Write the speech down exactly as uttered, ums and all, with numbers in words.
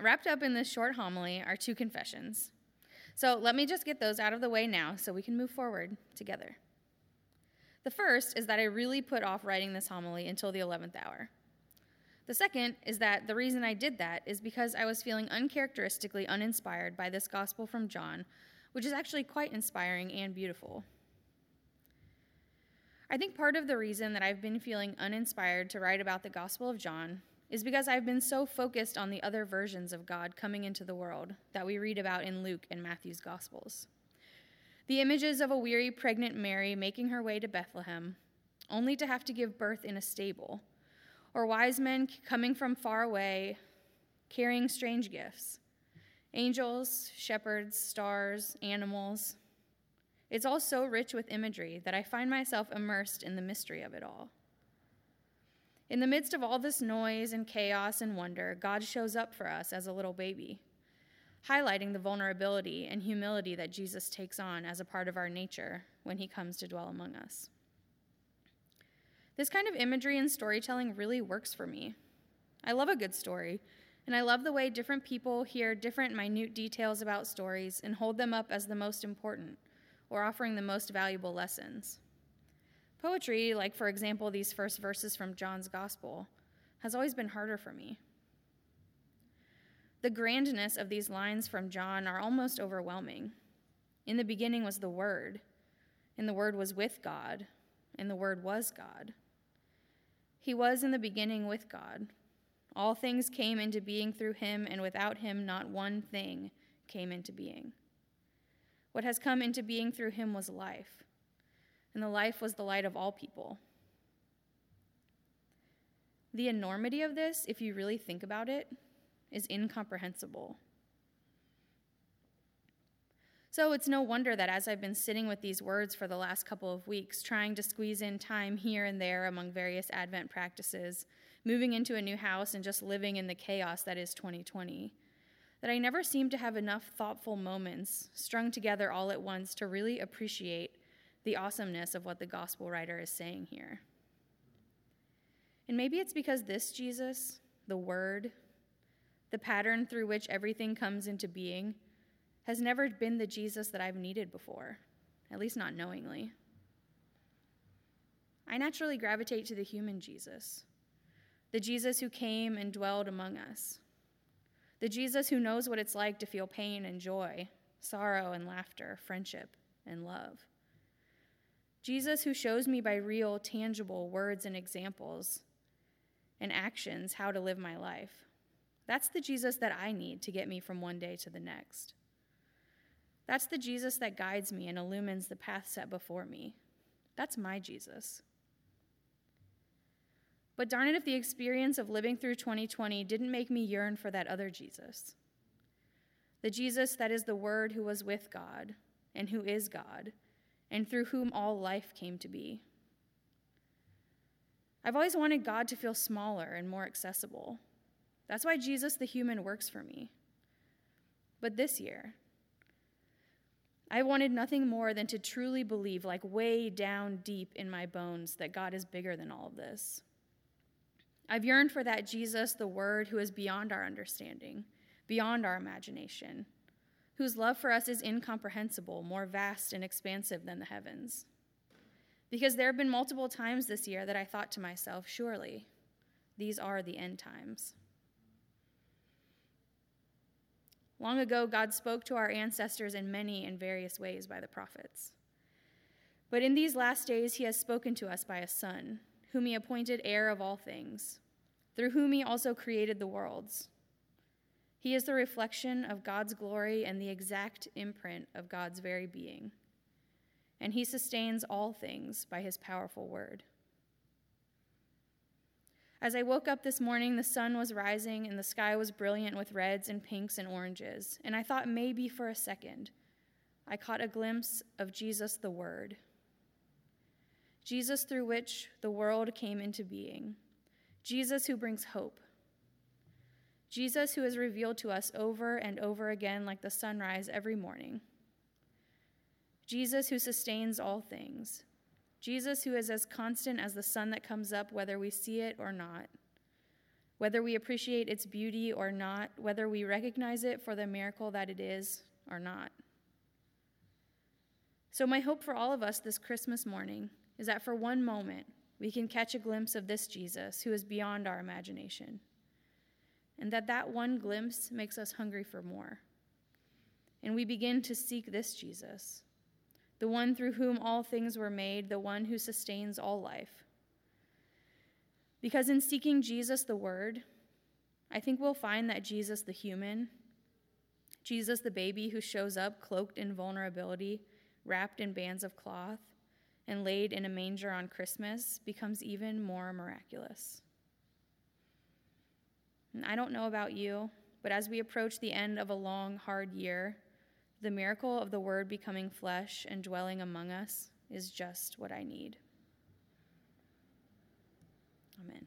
Wrapped up in this short homily are two confessions. So let me just get those out of the way now so we can move forward together. The first is that I really put off writing this homily until the eleventh hour. The second is that the reason I did that is because I was feeling uncharacteristically uninspired by this gospel from John, which is actually quite inspiring and beautiful. I think part of the reason that I've been feeling uninspired to write about the gospel of John is because I've been so focused on the other versions of God coming into the world that we read about in Luke and Matthew's gospels. The images of a weary pregnant Mary making her way to Bethlehem, only to have to give birth in a stable, or wise men coming from far away, carrying strange gifts. Angels, shepherds, stars, animals. It's all so rich with imagery that I find myself immersed in the mystery of it all. In the midst of all this noise and chaos and wonder, God shows up for us as a little baby, highlighting the vulnerability and humility that Jesus takes on as a part of our nature when he comes to dwell among us. This kind of imagery and storytelling really works for me. I love a good story, and I love the way different people hear different minute details about stories and hold them up as the most important or offering the most valuable lessons. Poetry, like, for example, these first verses from John's Gospel, has always been harder for me. The grandness of these lines from John are almost overwhelming. In the beginning was the Word, and the Word was with God, and the Word was God. He was in the beginning with God. All things came into being through him, and without him not one thing came into being. What has come into being through him was life, and the life was the light of all people. The enormity of this, if you really think about it, is incomprehensible. So it's no wonder that as I've been sitting with these words for the last couple of weeks, trying to squeeze in time here and there among various Advent practices, moving into a new house and just living in the chaos that is twenty twenty, that I never seem to have enough thoughtful moments strung together all at once to really appreciate the awesomeness of what the gospel writer is saying here. And maybe it's because this Jesus, the Word, the pattern through which everything comes into being, has never been the Jesus that I've needed before, at least not knowingly. I naturally gravitate to the human Jesus, the Jesus who came and dwelled among us, the Jesus who knows what it's like to feel pain and joy, sorrow and laughter, friendship and love. Jesus who shows me by real, tangible words and examples and actions how to live my life. That's the Jesus that I need to get me from one day to the next. That's the Jesus that guides me and illumines the path set before me. That's my Jesus. But darn it if the experience of living through twenty twenty didn't make me yearn for that other Jesus. The Jesus that is the Word who was with God and who is God and through whom all life came to be. I've always wanted God to feel smaller and more accessible. That's why Jesus the human works for me. But this year, I wanted nothing more than to truly believe, like way down deep in my bones, that God is bigger than all of this. I've yearned for that Jesus, the Word, who is beyond our understanding, beyond our imagination, whose love for us is incomprehensible, more vast and expansive than the heavens. Because there have been multiple times this year that I thought to myself, surely, these are the end times. Long ago, God spoke to our ancestors in many and various ways by the prophets. But in these last days, he has spoken to us by a Son, whom he appointed heir of all things, through whom he also created the worlds. He is the reflection of God's glory and the exact imprint of God's very being. And he sustains all things by his powerful word. As I woke up this morning, the sun was rising and the sky was brilliant with reds and pinks and oranges, and I thought maybe for a second I caught a glimpse of Jesus the Word. Jesus through which the world came into being. Jesus who brings hope. Jesus who is revealed to us over and over again like the sunrise every morning. Jesus who sustains all things. Jesus who is as constant as the sun that comes up, whether we see it or not. whether we appreciate its beauty or not, whether we recognize it for the miracle that it is or not. So my hope for all of us this Christmas morning is that for one moment, we can catch a glimpse of this Jesus who is beyond our imagination, and that that one glimpse makes us hungry for more. And we begin to seek this Jesus, the one through whom all things were made, the one who sustains all life. Because in seeking Jesus, the Word, I think we'll find that Jesus, the human, Jesus, the baby who shows up cloaked in vulnerability, wrapped in bands of cloth, and laid in a manger on Christmas, becomes even more miraculous. And I don't know about you, but as we approach the end of a long, hard year, the miracle of the Word becoming flesh and dwelling among us is just what I need. Amen.